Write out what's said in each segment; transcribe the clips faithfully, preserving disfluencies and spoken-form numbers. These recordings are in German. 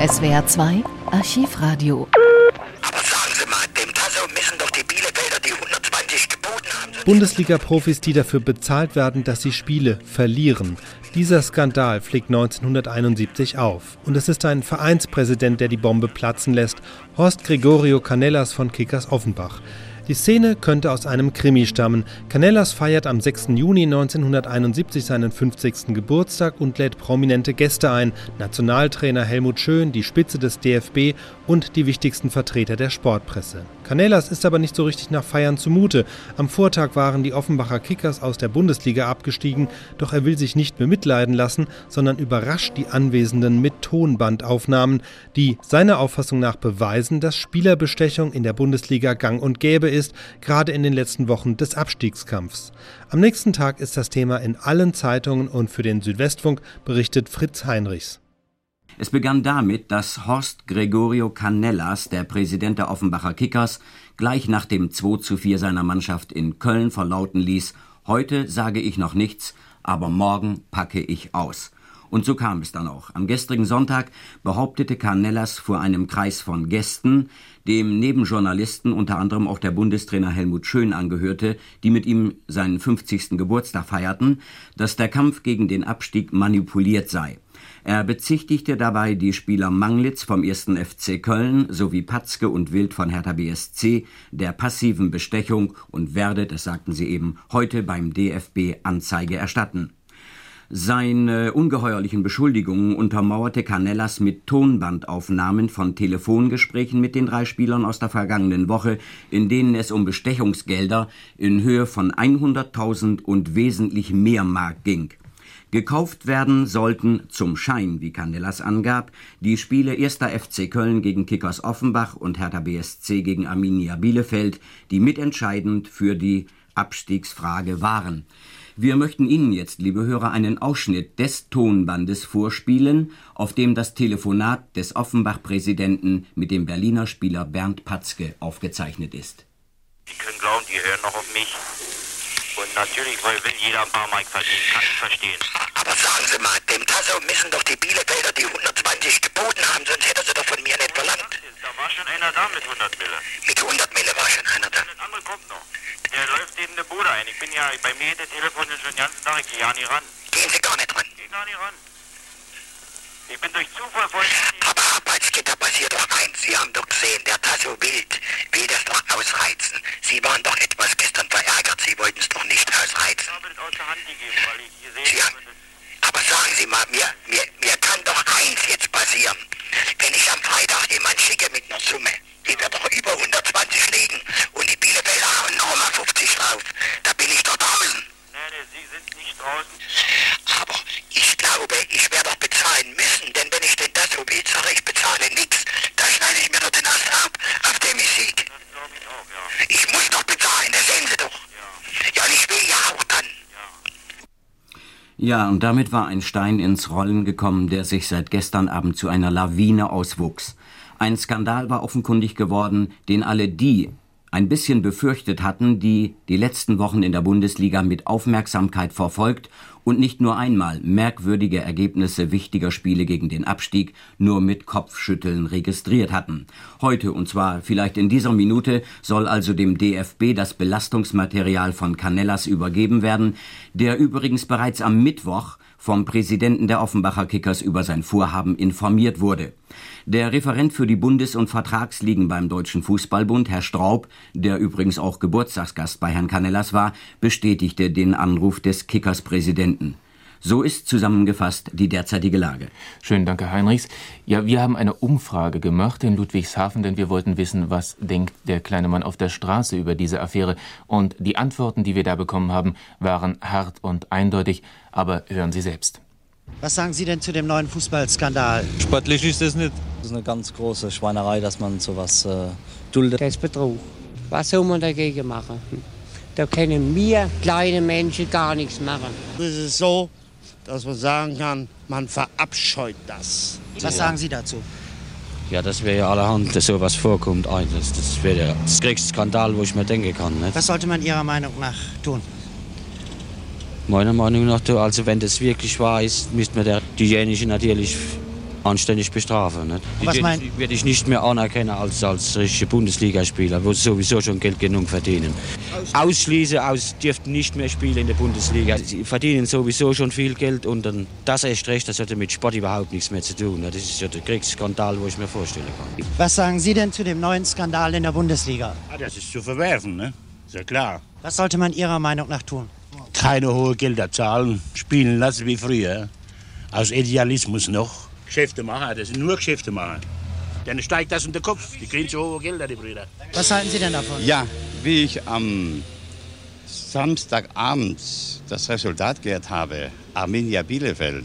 S W R zwei Archivradio. Sagen Sie mal, dem Tasso müssen doch die Bielefelder die hundertzwanzig geboten haben. Bundesliga-Profis, die dafür bezahlt werden, dass sie Spiele verlieren. Dieser Skandal fliegt neunzehnhunderteinundsiebzig auf. Und es ist ein Vereinspräsident, der die Bombe platzen lässt, Horst Gregorio Canellas von Kickers Offenbach. Die Szene könnte aus einem Krimi stammen. Canellas feiert am sechsten Juni neunzehnhunderteinundsiebzig seinen fünfzigsten Geburtstag und lädt prominente Gäste ein. Nationaltrainer Helmut Schön, die Spitze des D F B und die wichtigsten Vertreter der Sportpresse. Canellas ist aber nicht so richtig nach Feiern zumute. Am Vortag waren die Offenbacher Kickers aus der Bundesliga abgestiegen, doch er will sich nicht mehr mitleiden lassen, sondern überrascht die Anwesenden mit Tonbandaufnahmen, die seiner Auffassung nach beweisen, dass Spielerbestechung in der Bundesliga gang und gäbe ist. ist, gerade in den letzten Wochen des Abstiegskampfs. Am nächsten Tag ist das Thema in allen Zeitungen und für den Südwestfunk berichtet Fritz Heinrichs. Es begann damit, dass Horst Gregorio Canellas, der Präsident der Offenbacher Kickers, gleich nach dem zwei zu vier seiner Mannschaft in Köln verlauten ließ: Heute sage ich noch nichts, aber morgen packe ich aus. Und so kam es dann auch. Am gestrigen Sonntag behauptete Canellas vor einem Kreis von Gästen, dem neben Journalisten unter anderem auch der Bundestrainer Helmut Schön angehörte, die mit ihm seinen fünfzigsten Geburtstag feierten, dass der Kampf gegen den Abstieg manipuliert sei. Er bezichtigte dabei die Spieler Manglitz vom ersten F C Köln sowie Patzke und Wild von Hertha B S C der passiven Bestechung und werde, das sagten sie eben, heute beim D F B Anzeige erstatten. Seine ungeheuerlichen Beschuldigungen untermauerte Canellas mit Tonbandaufnahmen von Telefongesprächen mit den drei Spielern aus der vergangenen Woche, in denen es um Bestechungsgelder in Höhe von hunderttausend und wesentlich mehr Mark ging. Gekauft werden sollten, zum Schein, wie Canellas angab, die Spiele erster F C Köln gegen Kickers Offenbach und Hertha B S C gegen Arminia Bielefeld, die mitentscheidend für die Abstiegsfrage waren. Wir möchten Ihnen jetzt, liebe Hörer, einen Ausschnitt des Tonbandes vorspielen, auf dem das Telefonat des Offenbach-Präsidenten mit dem Berliner Spieler Bernd Patzke aufgezeichnet ist. Sie können glauben, die hören noch auf mich. Und natürlich, weil wenn jeder ein paar Mark verdienen kann, ich verstehen. Aber sagen Sie mal, dem Tasso müssen doch die Bielefelder die hundertzwanzig geboten haben, sonst hätte sie doch von mir nicht verlangt. Da war schon einer da mit hundert Mille. Mit hundert Mille war schon einer da. Der andere kommt noch. Der läuft eben eine Bude ein. Ich bin ja, bei mir hätte Telefon schon den ganzen Tag, ich gehe ja nie ran. Gehen Sie gar nicht ran? Ich gehe gar nicht ran. Ich bin durch Zufall voll... Aber Herr Patzke, da passiert doch eins. Sie haben doch gesehen, der Tasso Wild will das doch ausreizen. Sie waren doch etwas gestern verärgert, Sie wollten es doch nicht ausreizen. Ich habe das aus der Hand gegeben, weil ich gesehen habe... Aber sagen Sie mal, mir, mir, mir kann doch eins jetzt passieren. Wenn ich am Freitag jemand schicke mit einer Summe, die wird doch über hundertzwanzig liegen und die Bielefelder haben nochmal fünfzig drauf, da bin ich doch draußen. Nein, nein, Sie sind nicht draußen. Aber ich glaube, ich werde doch bezahlen müssen, denn wenn ich denn das so will, sage ich bezahle nichts, da schneide ich mir doch den Ast ab, auf dem ich sieg. Das glaube ich auch, ja. Ich muss doch bezahlen, das sehen Sie doch. Ja, ja und ich will ja auch dann. Ja, und damit war ein Stein ins Rollen gekommen, der sich seit gestern Abend zu einer Lawine auswuchs. Ein Skandal war offenkundig geworden, den alle die ein bisschen befürchtet hatten, die die letzten Wochen in der Bundesliga mit Aufmerksamkeit verfolgt und nicht nur einmal merkwürdige Ergebnisse wichtiger Spiele gegen den Abstieg nur mit Kopfschütteln registriert hatten. Heute, und zwar vielleicht in dieser Minute, soll also dem D F B das Belastungsmaterial von Canellas übergeben werden, der übrigens bereits am Mittwoch vom Präsidenten der Offenbacher Kickers über sein Vorhaben informiert wurde. Der Referent für die Bundes- und Vertragsligen beim Deutschen Fußballbund, Herr Straub, der übrigens auch Geburtstagsgast bei Herrn Canellas war, bestätigte den Anruf des Kickers-Präsidenten. So ist zusammengefasst die derzeitige Lage. Schön, danke, Herr Heinrichs. Ja, wir haben eine Umfrage gemacht in Ludwigshafen, denn wir wollten wissen, was denkt der kleine Mann auf der Straße über diese Affäre. Und die Antworten, die wir da bekommen haben, waren hart und eindeutig. Aber hören Sie selbst. Was sagen Sie denn zu dem neuen Fußballskandal? Sportlich ist das nicht. Das ist eine ganz große Schweinerei, dass man sowas äh, duldet. Das ist Betrug. Was soll man dagegen machen? Da können wir kleine Menschen gar nichts machen. Das ist so, dass man sagen kann, man verabscheut das. Was sagen Sie dazu? Ja, das wäre ja allerhand, dass sowas vorkommt. Eines. Das wäre der schrägste Skandal, wo ich mir denken kann. Nicht? Was sollte man Ihrer Meinung nach tun? Meiner Meinung nach, also wenn das wirklich wahr ist, müsste man der, diejenigen natürlich anständig bestrafen. Nicht? Was mein... Die werde ich nicht mehr anerkennen als, als richtige Bundesligaspieler, wo sie sowieso schon Geld genug verdienen. Ausschließen, aus, dürften nicht mehr spielen in der Bundesliga. Sie verdienen sowieso schon viel Geld und dann, das erst recht, das hat mit Sport überhaupt nichts mehr zu tun. Das ist ja der Kriegsskandal, wo ich mir vorstellen kann. Was sagen Sie denn zu dem neuen Skandal in der Bundesliga? Ah, das ist zu verwerfen, ne? Ist ja klar. Was sollte man Ihrer Meinung nach tun? Keine hohen Gelder zahlen, spielen lassen wie früher. Aus Idealismus noch. Geschäfte machen, das sind nur Geschäfte machen. Dann steigt das in den Kopf. Die kriegen so hohe Gelder, die Brüder. Was halten Sie denn davon? Ja, wie ich am Samstagabend das Resultat gehört habe, Arminia Bielefeld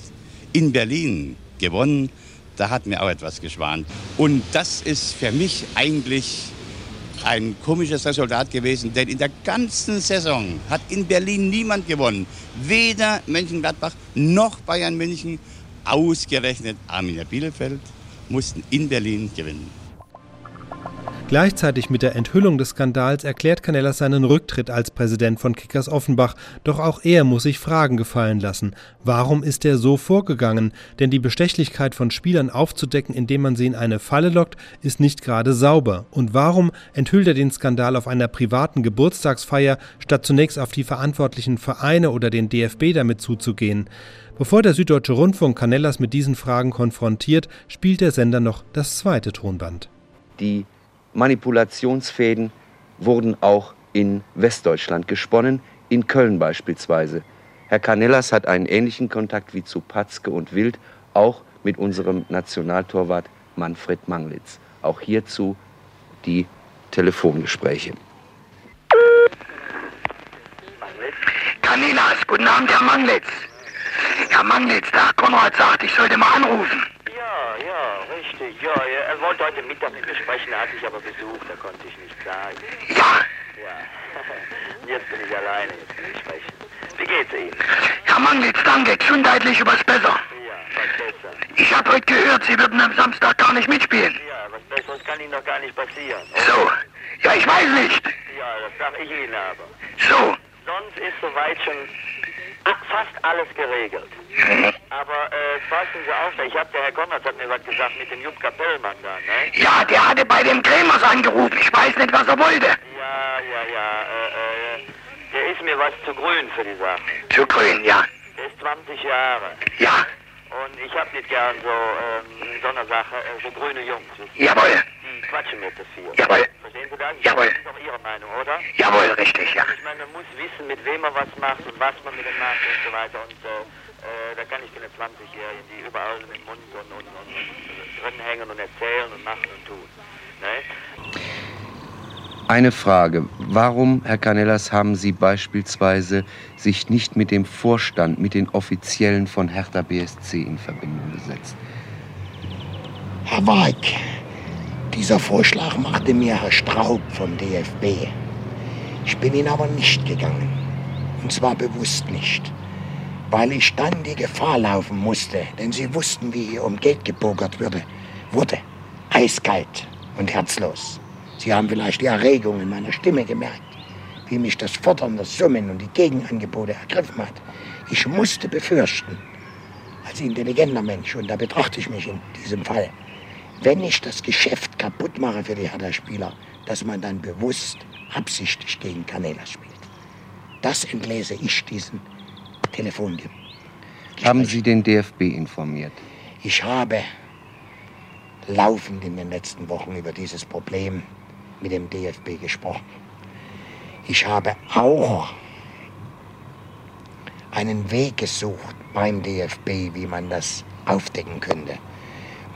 in Berlin gewonnen, da hat mir auch etwas geschwant. Und das ist für mich eigentlich ein komisches Resultat gewesen, denn in der ganzen Saison hat in Berlin niemand gewonnen. Weder Mönchengladbach noch Bayern München. Ausgerechnet Arminia Bielefeld mussten in Berlin gewinnen. Gleichzeitig mit der Enthüllung des Skandals erklärt Canellas seinen Rücktritt als Präsident von Kickers Offenbach. Doch auch er muss sich Fragen gefallen lassen. Warum ist er so vorgegangen? Denn die Bestechlichkeit von Spielern aufzudecken, indem man sie in eine Falle lockt, ist nicht gerade sauber. Und warum enthüllt er den Skandal auf einer privaten Geburtstagsfeier, statt zunächst auf die verantwortlichen Vereine oder den D F B damit zuzugehen? Bevor der Süddeutsche Rundfunk Canellas mit diesen Fragen konfrontiert, spielt der Sender noch das zweite Tonband. Die Manipulationsfäden wurden auch in Westdeutschland gesponnen, in Köln beispielsweise. Herr Canellas hat einen ähnlichen Kontakt wie zu Patzke und Wild, auch mit unserem Nationaltorwart Manfred Manglitz. Auch hierzu die Telefongespräche. Canellas, guten Abend, Herr Manglitz. Herr Manglitz, da Konrad sagt, ich sollte mal anrufen. Ja, ja, richtig. Ja, er wollte heute Mittag mit mir sprechen, da hatte ich aber Besuch, da konnte ich nicht sagen. Ja. Ja. Jetzt bin ich alleine, jetzt kann ich sprechen. Wie geht's Ihnen? Herr Manglitz, danke. Gesundheitlich übers Besser. Ja, was besser. Ich habe heute gehört, Sie würden am Samstag gar nicht mitspielen. Ja, was Besseres kann Ihnen doch gar nicht passieren. Okay. So. Ja, ich weiß nicht. Ja, das sag ich Ihnen aber. So. Sonst ist soweit schon fast alles geregelt. Aber äh, passen Sie auf, ich hab, der Herr Konrad hat mir was gesagt mit dem Jupp Kapellmann da, ne? Ja, der hatte bei dem Kremers angerufen. Ich weiß nicht, was er wollte. Ja, ja, ja. Äh, äh, der ist mir was zu grün für die Sache. Zu grün, ja. Der ist zwanzig Jahre. Ja. Und ich hab nicht gern so, ähm, so eine Sache, äh, so grüne Jungs. Jawohl. Die quatschen mit das hier. Jawohl. Verstehen Sie das? Jawohl. Das ist doch Ihre Meinung, oder? Jawohl, richtig, ja. Ich meine, man muss wissen, mit wem man was macht und was man mit dem macht und so weiter und so. Äh, da kann ich keine zwanzigjährigen, die überall in den Mund und, und, und, und drin hängen und erzählen und machen und tun. Ne? Eine Frage. Warum, Herr Canellas, haben Sie beispielsweise sich nicht mit dem Vorstand, mit den Offiziellen von Hertha B S C in Verbindung gesetzt? Herr Weig, dieser Vorschlag machte mir Herr Straub vom D F B. Ich bin ihn aber nicht gegangen. Und zwar bewusst nicht. Weil ich dann die Gefahr laufen musste, denn sie wussten, wie hier um Geld gepokert würde, wurde. Eiskalt und herzlos. Sie haben vielleicht die Erregung in meiner Stimme gemerkt, wie mich das Fordern der Summen und die Gegenangebote ergriffen hat. Ich musste befürchten, als intelligenter Mensch, und da betrachte ich mich in diesem Fall, wenn ich das Geschäft kaputt mache für die Hertha-Spieler, dass man dann bewusst absichtlich gegen Canellas spielt. Das entlese ich diesen Telefon geben. Haben Sie den D F B informiert? Ich habe laufend in den letzten Wochen über dieses Problem mit dem D F B gesprochen. Ich habe auch einen Weg gesucht beim D F B, wie man das aufdecken könnte.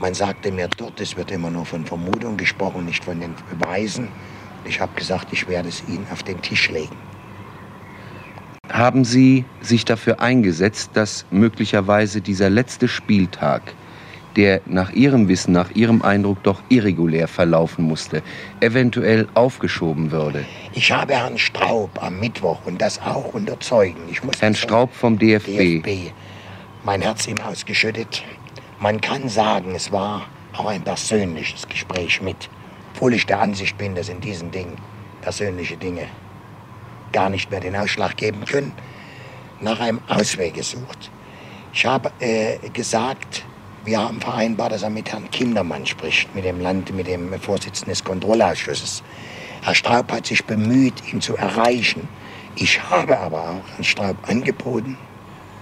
Man sagte mir dort, es wird immer nur von Vermutung gesprochen, nicht von den Beweisen. Und ich habe gesagt, ich werde es Ihnen auf den Tisch legen. Haben Sie sich dafür eingesetzt, dass möglicherweise dieser letzte Spieltag, der nach Ihrem Wissen, nach Ihrem Eindruck doch irregulär verlaufen musste, eventuell aufgeschoben würde? Ich habe Herrn Straub am Mittwoch und das auch unter Zeugen. Ich muss Herrn Straub vom D F B. D F B. Mein Herz ihm ausgeschüttet. Man kann sagen, es war auch ein persönliches Gespräch mit. Obwohl ich der Ansicht bin, dass in diesen Dingen persönliche Dinge gar nicht mehr den Ausschlag geben können, nach einem Ausweg gesucht. Ich habe äh, gesagt, Wir haben vereinbart, dass er mit Herrn Kindermann spricht, mit dem Land, mit dem Vorsitzenden des Kontrollausschusses. Herr Straub hat sich bemüht, ihn zu erreichen. Ich habe aber auch Herrn Straub angeboten,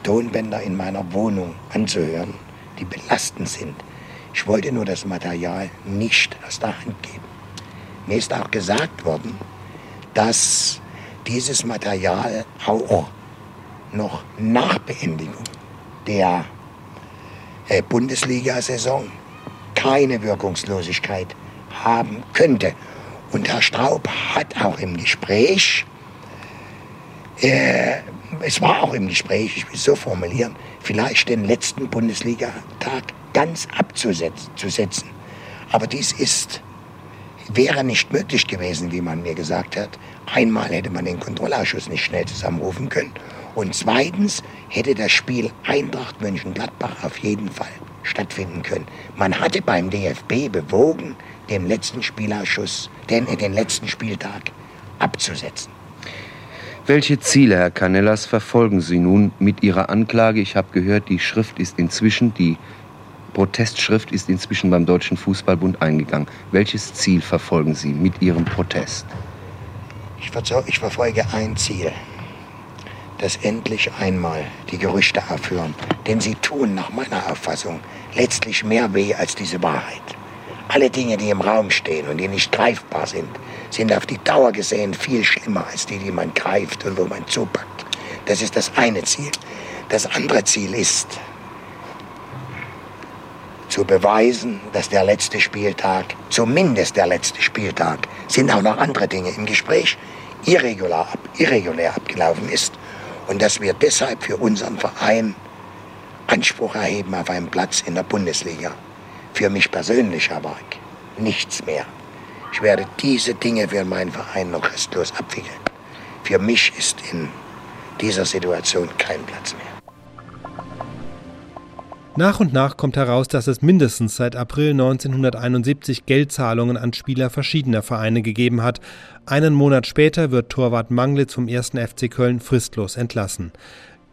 Tonbänder in meiner Wohnung anzuhören, die belastend sind. Ich wollte nur das Material nicht aus der Hand geben. Mir ist auch gesagt worden, dass dieses Material auch noch nach Beendigung der äh, Bundesliga-Saison keine Wirkungslosigkeit haben könnte. Und Herr Straub hat auch im Gespräch, äh, es war auch im Gespräch, ich will es so formulieren, vielleicht den letzten Bundesliga-Tag ganz abzusetzen. Aber dies ist, wäre nicht möglich gewesen, wie man mir gesagt hat. Einmal hätte man den Kontrollausschuss nicht schnell zusammenrufen können. Und zweitens hätte das Spiel Eintracht Mönchengladbach auf jeden Fall stattfinden können. Man hatte beim D F B bewogen, den letzten Spielausschuss, den, den letzten Spieltag abzusetzen. Welche Ziele, Herr Canellas, verfolgen Sie nun mit Ihrer Anklage? Ich habe gehört, die Schrift ist inzwischen, die Protestschrift ist inzwischen beim Deutschen Fußballbund eingegangen. Welches Ziel verfolgen Sie mit Ihrem Protest? Ich, ver- ich verfolge ein Ziel, dass endlich einmal die Gerüchte aufhören. Denn sie tun nach meiner Auffassung letztlich mehr weh als diese Wahrheit. Alle Dinge, die im Raum stehen und die nicht greifbar sind, sind auf die Dauer gesehen viel schlimmer als die, die man greift und wo man zupackt. Das ist das eine Ziel. Das andere Ziel ist, zu beweisen, dass der letzte Spieltag, zumindest der letzte Spieltag, sind auch noch andere Dinge im Gespräch, irregular, irregulär abgelaufen ist. Und dass wir deshalb für unseren Verein Anspruch erheben auf einen Platz in der Bundesliga. Für mich persönlich aber nichts mehr. Ich werde diese Dinge für meinen Verein noch restlos abwickeln. Für mich ist in dieser Situation kein Platz mehr. Nach und nach kommt heraus, dass es mindestens seit April neunzehnhunderteinundsiebzig Geldzahlungen an Spieler verschiedener Vereine gegeben hat. Einen Monat später wird Torwart Manglitz vom ersten F C Köln fristlos entlassen.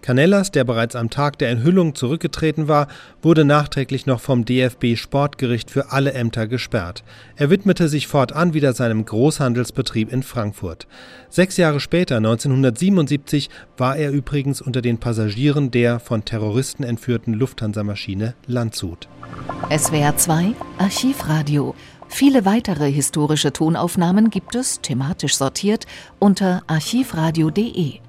Canellas, der bereits am Tag der Enthüllung zurückgetreten war, wurde nachträglich noch vom D F B-Sportgericht für alle Ämter gesperrt. Er widmete sich fortan wieder seinem Großhandelsbetrieb in Frankfurt. Sechs Jahre später, neunzehnhundertsiebenundsiebzig, war er übrigens unter den Passagieren der von Terroristen entführten Lufthansa-Maschine Landshut. S W R zwei Archivradio. Viele weitere historische Tonaufnahmen gibt es, thematisch sortiert, unter archivradio punkt de.